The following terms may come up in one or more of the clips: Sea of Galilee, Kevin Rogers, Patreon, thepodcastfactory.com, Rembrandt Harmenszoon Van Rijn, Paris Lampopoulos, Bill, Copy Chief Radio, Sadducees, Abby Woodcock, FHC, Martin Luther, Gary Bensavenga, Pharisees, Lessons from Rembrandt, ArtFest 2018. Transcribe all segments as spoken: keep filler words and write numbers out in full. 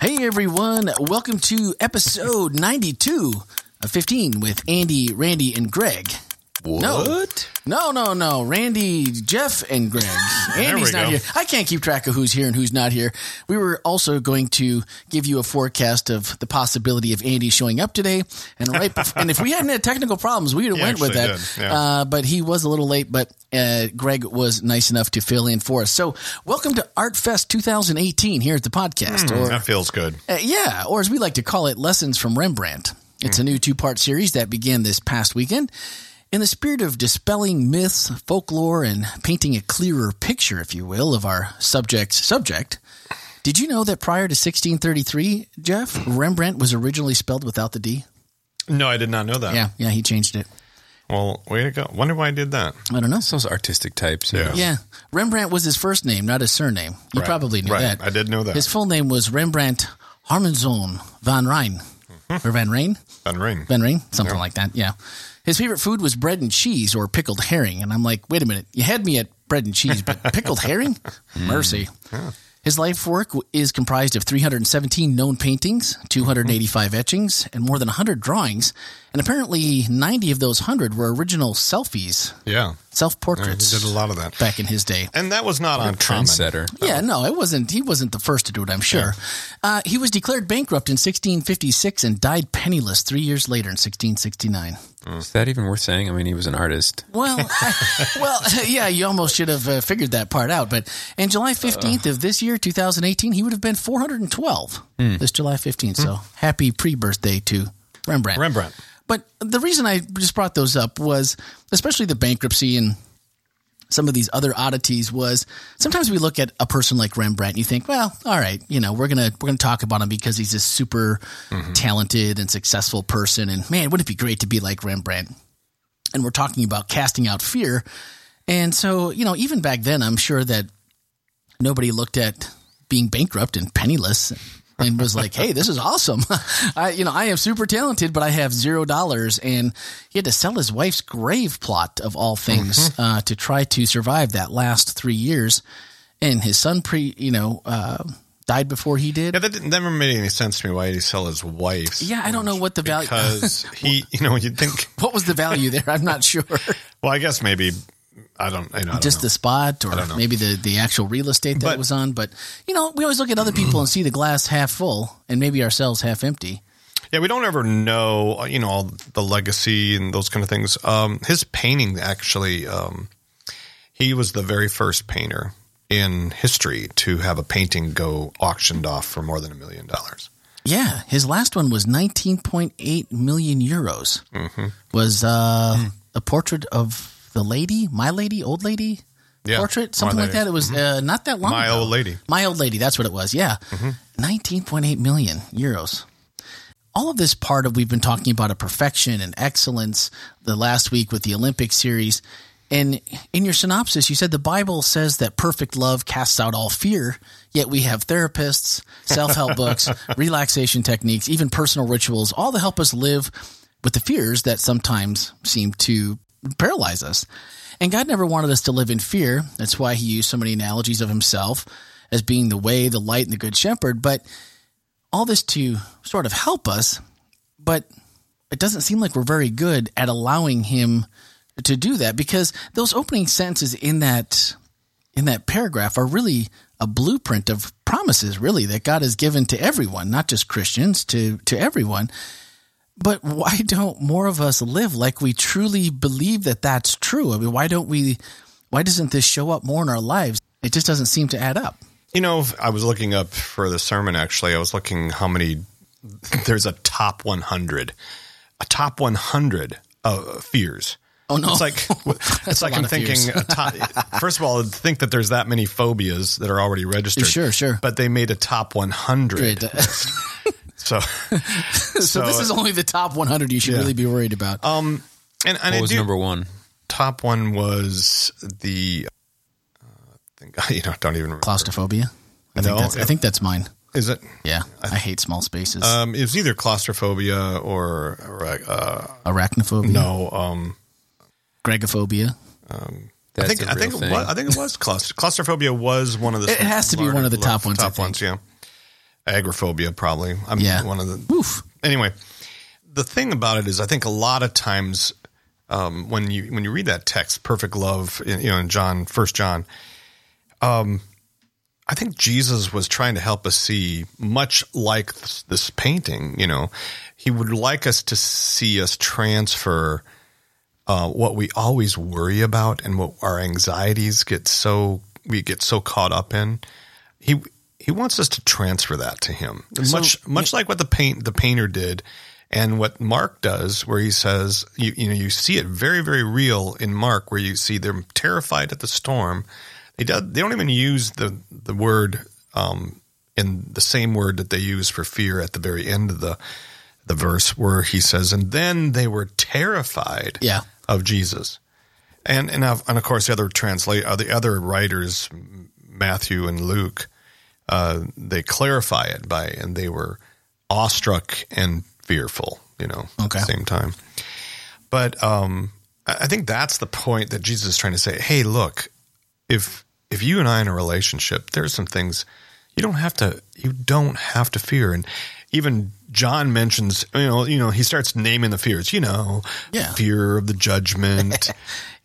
Hey everyone, welcome to episode ninety-two of fifteen with Andy, Randy, and Greg. What? No, no, no, no. Randy, Jeff, and Greg. Andy's not go. here. I can't keep track of who's here and who's not here. We were also going to give you a forecast of the possibility of Andy showing up today, and right, before, and if we hadn't had technical problems, we would have went with that. Yeah. Uh, but he was a little late. But uh, Greg was nice enough to fill in for us. So, welcome to ArtFest twenty eighteen here at the podcast. Mm, or, that feels good. Uh, yeah, or as we like to call it, Lessons from Rembrandt. It's mm. a new two-part series that began this past weekend. In the spirit of dispelling myths, folklore, and painting a clearer picture, if you will, of our subject's subject, did you know that prior to sixteen thirty-three, Jeff, Rembrandt was originally spelled without the D? No, I did not know that. Yeah, yeah, he changed it. Well, way to go. Wonder why I did that. I don't know. It's those artistic types. Yeah. Yeah. Rembrandt was his first name, not his surname. You right. probably knew right. that. I did know that. His full name was Rembrandt Harmenszoon Van Rijn. Or Van Rijn? Van Rijn. Van Rijn, something yeah. like that, yeah. His favorite food was bread and cheese or pickled herring. And I'm like, wait a minute, you had me at bread and cheese, but pickled herring? Mercy. Yeah. His life work is comprised of three hundred seventeen known paintings, two hundred eighty-five etchings, and more than one hundred drawings. And apparently ninety of those one hundred were original selfies. Yeah. Self-portraits. Yeah, he did a lot of that. Back in his day. And that was not uncommon. Trendsetter. Yeah, no, it wasn't. He wasn't the first to do it, I'm sure. Yeah. Uh, he was declared bankrupt in sixteen fifty-six and died penniless three years later in sixteen sixty-nine. Is that even worth saying? I mean, he was an artist. Well, I, well, yeah, you almost should have uh, figured that part out. But on July fifteenth uh, of this year, two thousand eighteen, he would have been four hundred twelve mm. this July fifteenth. Mm. So happy pre-birthday to Rembrandt. Rembrandt. But the reason I just brought those up was, especially the bankruptcy and some of these other oddities, was sometimes we look at a person like Rembrandt and you think, well, all right, you know, we're gonna we're gonna talk about him because he's this super mm-hmm. talented and successful person, and man, wouldn't it be great to be like Rembrandt? And we're talking about casting out fear, and so, you know, even back then, I'm sure that nobody looked at being bankrupt and penniless and was like, hey, this is awesome. I, you know, I am super talented, but I have zero dollars. And he had to sell his wife's grave plot, of all things, mm-hmm. uh, to try to survive that last three years. And his son, pre, you know, uh, died before he did. Yeah, that didn't, never made any sense to me. Why did he sell his wife's? Yeah, I don't know what the value. Because he, you know, you'd think. What was the value there? I'm not sure. Well, I guess maybe. I don't, I don't just know. The spot, or maybe the, the actual real estate that but, it was on. But, you know, we always look at other people and see the glass half full and maybe ourselves half empty. Yeah, we don't ever know, you know, all the legacy and those kind of things. Um, his painting, actually, um, he was the very first painter in history to have a painting go auctioned off for more than a million dollars. Yeah, his last one was nineteen point eight million euros. Mm-hmm. Was uh, a portrait of... The lady, my lady, old lady yeah, portrait, something like that. It was mm-hmm. uh, not that long my ago. My old lady. My old lady. That's what it was. Yeah. Mm-hmm. nineteen point eight million euros. All of this part of we've been talking about a perfection and excellence the last week with the Olympic series. And in your synopsis, you said the Bible says that perfect love casts out all fear. Yet we have therapists, self-help books, relaxation techniques, even personal rituals, all to help us live with the fears that sometimes seem to paralyze us. And God never wanted us to live in fear. That's why he used so many analogies of himself as being the way, the light, and the good shepherd. But all this to sort of help us, but it doesn't seem like we're very good at allowing him to do that, because those opening sentences in that in that paragraph are really a blueprint of promises, really, that God has given to everyone, not just Christians, to, to everyone. But why don't more of us live like we truly believe that that's true? I mean, why don't we, why doesn't this show up more in our lives? It just doesn't seem to add up. You know, I was looking up for the sermon, actually. I was looking how many, there's a top one hundred, a top one hundred uh, fears. Oh, no. It's like, it's like I'm thinking, a top, first of all, I'd think that there's that many phobias that are already registered. Sure, sure. But they made a top one hundred. So, so, so this is only the top one hundred you should yeah. really be worried about. Um, and, and what I was do, number one? Top one was the, uh, I think, you know, don't even remember. Claustrophobia? I, no, think that's, it, I think that's mine. Is it? Yeah. I, th- I hate small spaces. Um, it was either claustrophobia or uh, arachnophobia. No. Um, Gregophobia. Um, I think, I, think it was, I think it was claustro- claustrophobia was one of the. It has to be large, one of the top large, ones. Top ones, yeah. agoraphobia, probably. I'm yeah. one of the. Oof. Anyway, the thing about it is, I think a lot of times um, when you when you read that text, perfect love, you know, in John, First John, um, I think Jesus was trying to help us see, much like this, this painting. You know, he would like us to see us transfer uh, what we always worry about and what our anxieties get so we get so caught up in. He. He wants us to transfer that to him, so, much much like what the paint the painter did, and what Mark does, where he says, you, you know, you see it very very real in Mark, where you see they're terrified at the storm. They don't they don't even use the the word um, in the same word that they use for fear at the very end of the the verse, where he says, and then they were terrified yeah. of Jesus, and and of, and of course the other translate uh, the other writers, Matthew and Luke. Uh, they clarify it by, and they were awestruck and fearful, you know, okay. at the same time. But um, I think that's the point that Jesus is trying to say. Hey, look, if if you and I are in a relationship, there's some things you don't have to you don't have to fear. And even John mentions, you know, you know, he starts naming the fears, you know, yeah. fear of the judgment,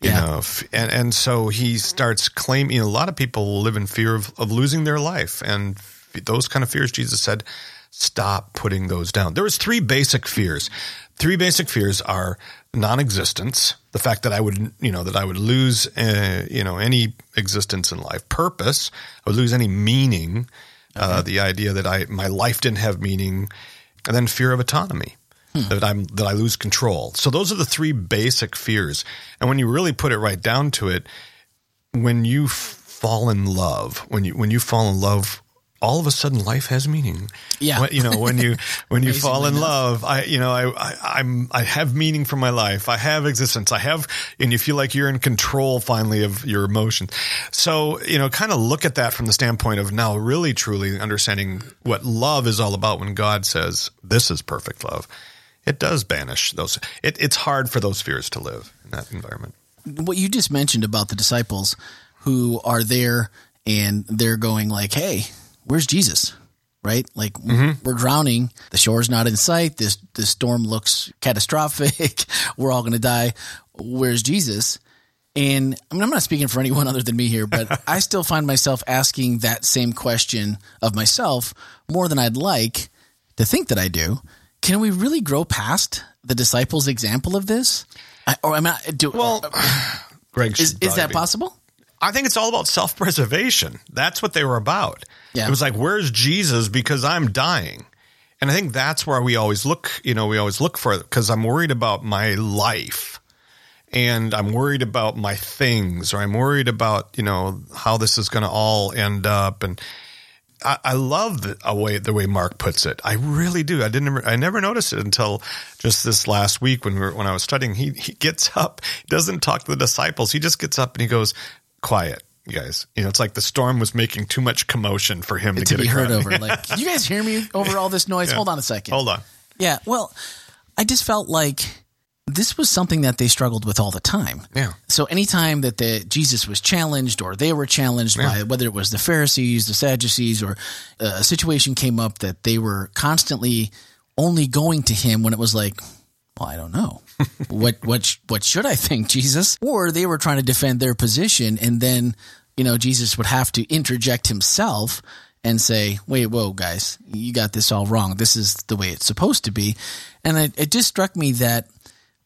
yeah. you know, and, and so he starts claiming, you know, a lot of people live in fear of, of losing their life, and those kind of fears, Jesus said, stop putting those down. There was three basic fears. Three basic fears are non-existence, the fact that I would, you know, that I would lose, uh, you know, any existence in life, purpose, I would lose any meaning, okay. uh, the idea that I my life didn't have meaning. And then fear of autonomy, hmm. that I'm that I lose control. So those are the three basic fears. And when you really put it right down to it, when you f- fall in love, when you when you fall in love, all of a sudden life has meaning. Yeah, when, you know when you when you fall in love, I you know I, I I'm I have meaning for my life. I have existence. I have, and you feel like you're in control finally of your emotions. So you know, kind of look at that from the standpoint of now really truly understanding what love is all about. When God says this is perfect love, it does banish those. It, it's hard for those fears to live in that environment. What you just mentioned about the disciples who are there and they're going like, hey. Where's Jesus, right? Like mm-hmm. we're drowning. The shore's not in sight. This this storm looks catastrophic. We're all going to die. Where's Jesus? And I mean, I'm not speaking for anyone other than me here, but I still find myself asking that same question of myself more than I'd like to think that I do. Can we really grow past the disciples' example of this? I, or am I do? Well, or, Greg, is, is that be. possible? I think it's all about self-preservation. That's what they were about. Yeah. It was like, where's Jesus? Because I'm dying. And I think that's where we always look, you know, we always look for it because I'm worried about my life and I'm worried about my things, or I'm worried about, you know, how this is going to all end up. And I, I love the a way, the way Mark puts it. I really do. I didn't, I never noticed it until just this last week when we were, when I was studying, he, he gets up, doesn't talk to the disciples. He just gets up and he goes, quiet. You guys, you know, it's like the storm was making too much commotion for him to, to get be heard over. Yeah. Like, you guys hear me over all this noise? Yeah. Hold on a second. Hold on. Yeah. Well, I just felt like this was something that they struggled with all the time. Yeah. So anytime that the, Jesus was challenged or they were challenged yeah. by whether it was the Pharisees, the Sadducees, or a situation came up that they were constantly only going to him when it was like, well, I don't know. what what what should I think, Jesus? Or they were trying to defend their position, and then you know Jesus would have to interject himself and say, "Wait, whoa, guys, you got this all wrong. This is the way it's supposed to be." And it, it just struck me that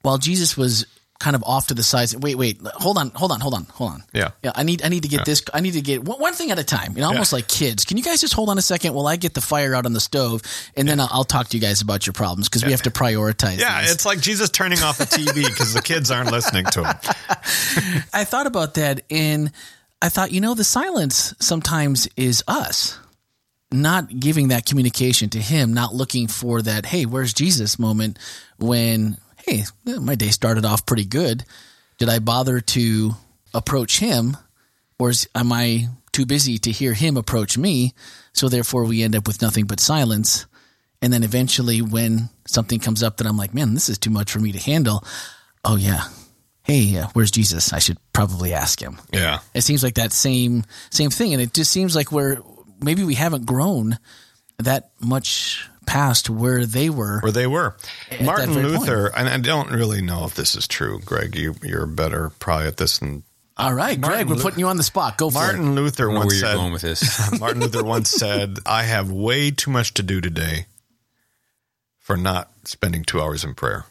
while Jesus was kind of off to the sides, wait, wait, hold on, hold on, hold on, hold on. Yeah, yeah. I need I need to get yeah. this. I need to get one, one thing at a time. You know, almost yeah. like kids. Can you guys just hold on a second while I get the fire out on the stove, and yeah. then I'll, I'll talk to you guys about your problems because yeah. we have to prioritize. Yeah, these. It's like Jesus turning off the T V because the kids aren't listening to him. I thought about that, and I thought, you know, the silence sometimes is us not giving that communication to him, not looking for that. Hey, where's Jesus? Moment when. Hey, my day started off pretty good. Did I bother to approach him, or is, am I too busy to hear him approach me? So therefore we end up with nothing but silence. And then eventually when something comes up that I'm like, man, this is too much for me to handle. Oh yeah. Hey, uh, where's Jesus? I should probably ask him. Yeah. It seems like that same, same thing. And it just seems like we're, maybe we haven't grown that much past where they were. Where they were. Martin Luther, point. And I don't really know if this is true, Greg. You, you're better probably at this than. All right, Martin Greg, Luther. We're putting you on the spot. Go for Martin it. Martin Luther once said, going with this. Martin Luther once said, I have way too much to do today for not spending two hours in prayer.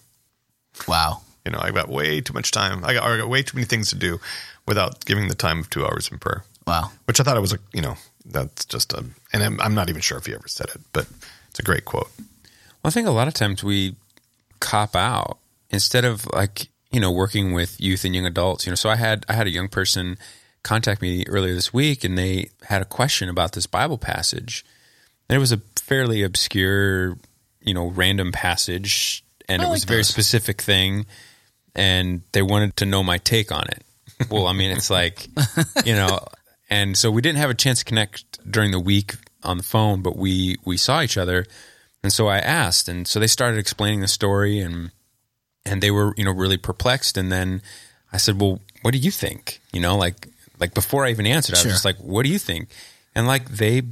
Wow. You know, I got way too much time. I got, I got way too many things to do without giving the time of two hours in prayer. Wow. Which I thought it was, a you know, that's just a, and I'm, I'm not even sure if he ever said it, but it's a great quote. Well, I think a lot of times we cop out instead of like, you know, working with youth and young adults, you know, so I had, I had a young person contact me earlier this week and they had a question about this Bible passage. And it was a fairly obscure, you know, random passage and I it was like a very those. specific thing. And they wanted to know my take on it. Well, I mean, it's like, you know, and so we didn't have a chance to connect during the week on the phone, but we, we saw each other. And so I asked, and so they started explaining the story and, and they were, you know, really perplexed. And then I said, well, what do you think? You know, like, like before I even answered, I sure. was just like, what do you think? And like, they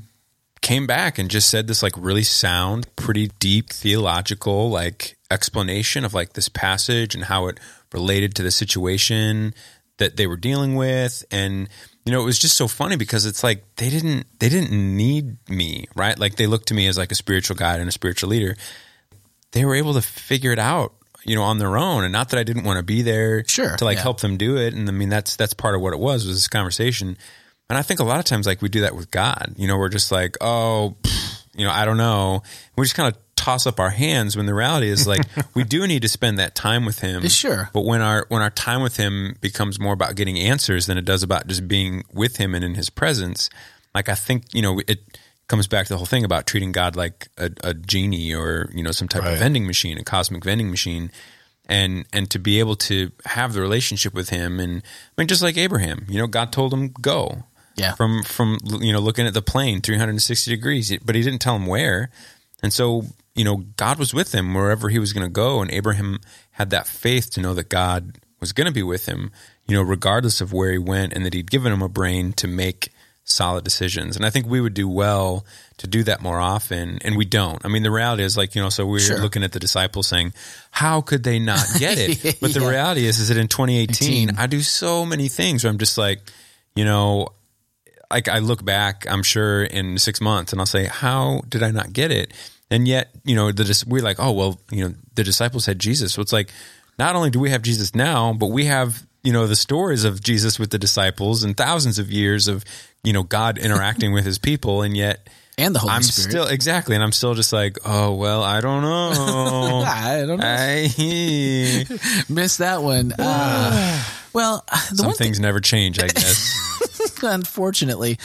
came back and just said this like really sound, pretty deep theological, like explanation of like this passage and how it related to the situation that they were dealing with. And, you know, it was just so funny because it's like, they didn't, they didn't need me, right? Like they looked to me as like a spiritual guide and a spiritual leader. They were able to figure it out, you know, on their own. And not that I didn't want to be there sure, to like yeah. help them do it. And I mean, that's, that's part of what it was, was this conversation. And I think a lot of times like we do that with God, you know, we're just like, oh, pff, you know, I don't know. We just kind of toss up our hands when the reality is like, we do need to spend that time with him. Sure. But when our, when our time with him becomes more about getting answers than it does about just being with him and in his presence, like, I think, you know, it comes back to the whole thing about treating God like a, a genie or, you know, some type right. of vending machine, a cosmic vending machine. And, and to be able to have the relationship with him. And I mean, just like Abraham, you know, God told him go yeah. from, from, you know, looking at the plane, three hundred sixty degrees, but he didn't tell him where. And so, you know, God was with him wherever he was going to go. And Abraham had that faith to know that God was going to be with him, you know, regardless of where he went, and that he'd given him a brain to make solid decisions. And I think we would do well to do that more often, and we don't. I mean, the reality is like, you know, so we're sure. looking at the disciples saying, how could they not get it? But the yeah. reality is, is that in twenty eighteen, eighteen I do so many things where I'm just like, you know, like I look back, I'm sure in six months and I'll say, how did I not get it? And yet, you know, the, we're like, oh, well, you know, the disciples had Jesus. So it's like, not only do we have Jesus now, but we have, you know, the stories of Jesus with the disciples and thousands of years of, you know, God interacting with his people. And yet, and the Holy I'm Spirit. still, exactly. And I'm still just like, oh, well, I don't know. I don't know. I missed that one. Uh, well, the some one things th- never change, I guess. Unfortunately.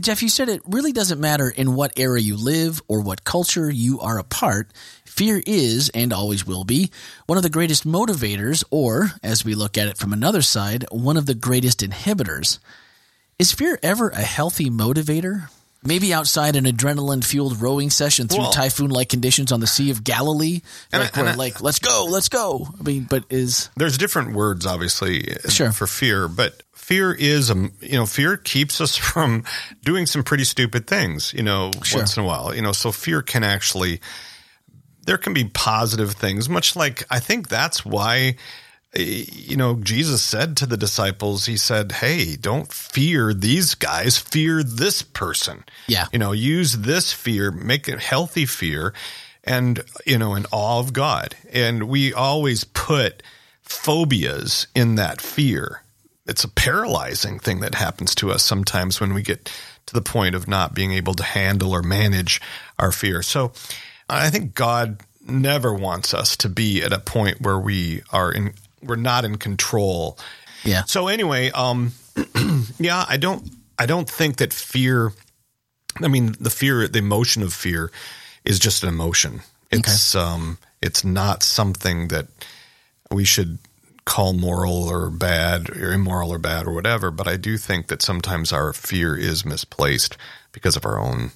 Jeff, you said it really doesn't matter in what era you live or what culture you are a part. Fear is, and always will be, one of the greatest motivators, or, as we look at it from another side, one of the greatest inhibitors. Is fear ever a healthy motivator? Maybe outside an adrenaline-fueled rowing session through well, typhoon-like conditions on the Sea of Galilee, like, I, we're I, like, let's go, let's go. I mean, but is there's different words, obviously, sure. for fear, but fear is, um, you know, fear keeps us from doing some pretty stupid things, you know, sure. once in a while, you know. So fear can actually, there can be positive things, much like I think that's why. You know, Jesus said to the disciples, he said, hey, don't fear these guys, fear this person. Yeah. You know, use this fear, make it healthy fear and, you know, in awe of God. And we always put phobias in that fear. It's a paralyzing thing that happens to us sometimes when we get to the point of not being able to handle or manage our fear. So I think God never wants us to be at a point where we are in We're not in control. Yeah. So anyway, um, yeah, I don't, I don't think that fear, I mean, the fear, the emotion of fear is just an emotion. It's, okay. um, it's not something that we should call moral or bad or immoral or bad or whatever. But I do think that sometimes our fear is misplaced because of our own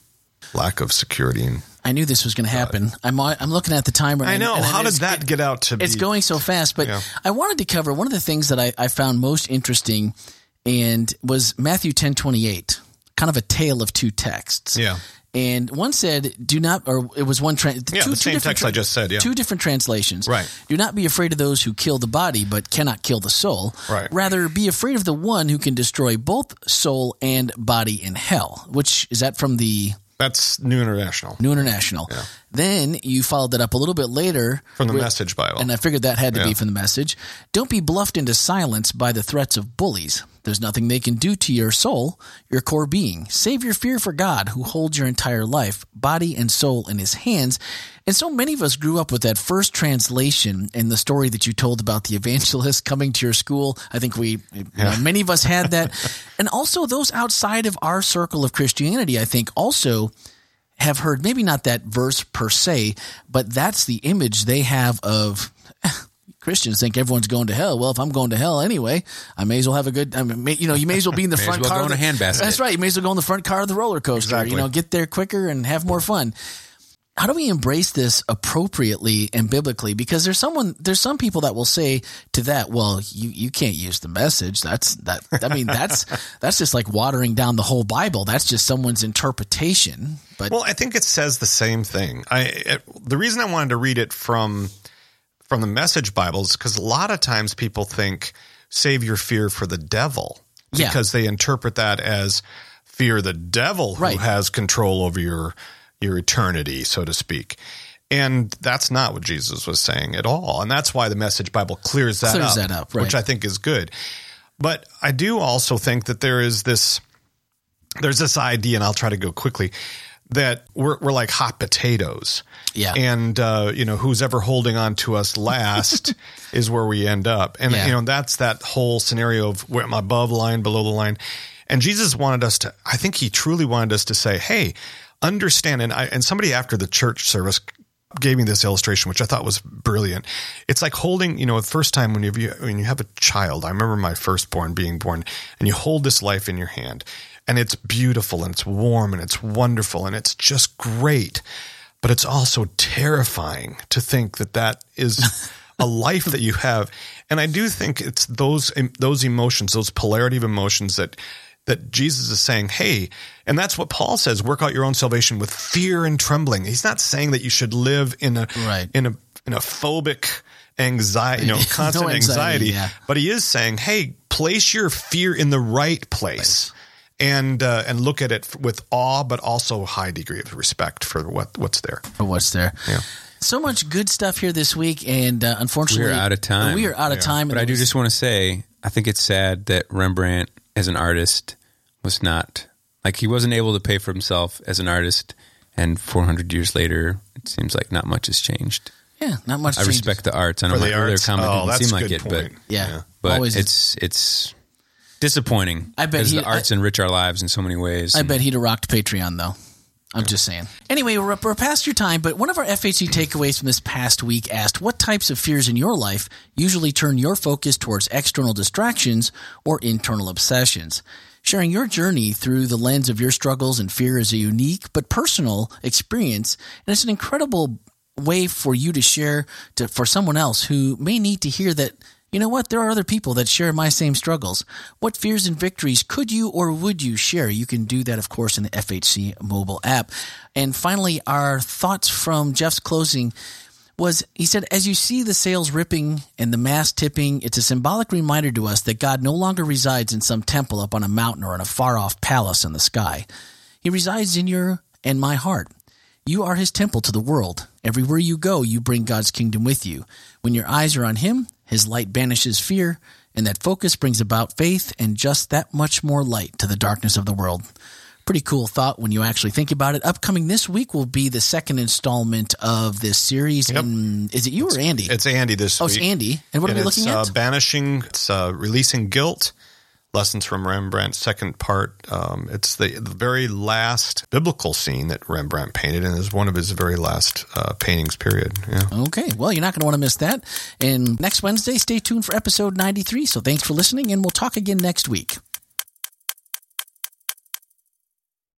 lack of security and I knew this was going to happen. I'm I'm looking at the timer. I know. And, and How did that it, get out to be? It's going so fast. But yeah. I wanted to cover one of the things that I, I found most interesting and was Matthew ten twenty-eight, kind of a tale of two texts. Yeah. And one said, "Do not," or it was one. Tra- yeah, two, the same two text tra- I just said. Yeah, two different translations. Right. Do not be afraid of those who kill the body, but cannot kill the soul. Right. Rather, be afraid of the one who can destroy both soul and body in hell. Which is that from the? That's New International. New International. Yeah. Then you followed that up a little bit later. From the with, Message Bible. And I figured that had to yeah. be from the Message. Don't be bluffed into silence by the threats of bullies. There's nothing they can do to your soul, your core being. Save your fear for God, who holds your entire life, body and soul in his hands. And so many of us grew up with that first translation and the story that you told about the evangelist coming to your school. I think we, yeah. uh, many of us had that. And also those outside of our circle of Christianity, I think also have heard, maybe not that verse per se, but that's the image they have of Christians think everyone's going to hell. Well, if I'm going to hell anyway, I may as well have a good. I mean, you know, you may as well be in the front well car. Go in the, a handbasket. That's right. You may as well go in the front car of the roller coaster. Exactly. You know, get there quicker and have more fun. How do we embrace this appropriately and biblically? Because there's someone, there's some people that will say to that, "Well, you, you can't use the Message. That's that. I mean, that's that's just like watering down the whole Bible. That's just someone's interpretation." But well, I think it says the same thing. I it, the reason I wanted to read it from. From the Message Bibles, because a lot of times people think save your fear for the devil yeah. because they interpret that as fear the devil who right. has control over your your eternity, so to speak. And that's not what Jesus was saying at all. And that's why the Message Bible clears that clears up, that up right. which I think is good. But I do also think that there is this there's this idea, and I'll try to go quickly, that we're we're like hot potatoes. Yeah. And, uh, you know, who's ever holding on to us last is where we end up. And, yeah. you know, that's that whole scenario of where I'm above line, below the line. And Jesus wanted us to, I think he truly wanted us to say, hey, understand. And I, and somebody after the church service gave me this illustration, which I thought was brilliant. It's like holding, you know, the first time when you, when you have a child, I remember my firstborn being born, and you hold this life in your hand, and it's beautiful and it's warm and it's wonderful and it's just great. But it's also terrifying to think that that is a life that you have. And I do think it's those those emotions, those polarity of emotions that that Jesus is saying, hey, and that's what Paul says, work out your own salvation with fear and trembling. He's not saying that you should live in a right. in a in a phobic anxiety, you know, constant no anxiety, anxiety yeah. but he is saying, hey, place your fear in the right place. Right. And uh, and look at it with awe, but also a high degree of respect for what what's there. For what's there. Yeah. So much good stuff here this week, and uh, unfortunately— We're out of time. We are out of yeah. time. But I do was- just want to say, I think it's sad that Rembrandt, as an artist, was not— like, he wasn't able to pay for himself as an artist, and four hundred years later, it seems like not much has changed. Yeah, not much I changes. respect the arts. I know my earlier comment oh, didn't seem like it, point. but, yeah. Yeah. but Always it's it's— disappointing. I bet the arts I, enrich our lives in so many ways. I bet he'd have rocked Patreon, though. I'm yeah. just saying. Anyway, we're, we're past your time, but one of our F H C takeaways from this past week asked, what types of fears in your life usually turn your focus towards external distractions or internal obsessions? Sharing your journey through the lens of your struggles and fear is a unique but personal experience, and it's an incredible way for you to share to for someone else who may need to hear that, you know what? There are other people that share my same struggles. What fears and victories could you or would you share? You can do that, of course, in the F H C mobile app. And finally, our thoughts from Jeff's closing was, he said, as you see the sails ripping and the mast tipping, it's a symbolic reminder to us that God no longer resides in some temple up on a mountain or in a far-off palace in the sky. He resides in your and my heart. You are his temple to the world. Everywhere you go, you bring God's kingdom with you. When your eyes are on him, his light banishes fear, and that focus brings about faith and just that much more light to the darkness of the world. Pretty cool thought when you actually think about it. Upcoming this week will be the second installment of this series. Yep. And is it you it's, or Andy? It's Andy this oh, week. Oh, it's Andy. And what and are we looking uh, at? Banishing, it's uh, Releasing Guilt, Lessons from Rembrandt, second part. Um, it's the, the very last biblical scene that Rembrandt painted, and is one of his very last uh, paintings, period. Yeah. Okay. Well, you're not going to want to miss that. And next Wednesday, stay tuned for episode ninety-three. So thanks for listening, and we'll talk again next week.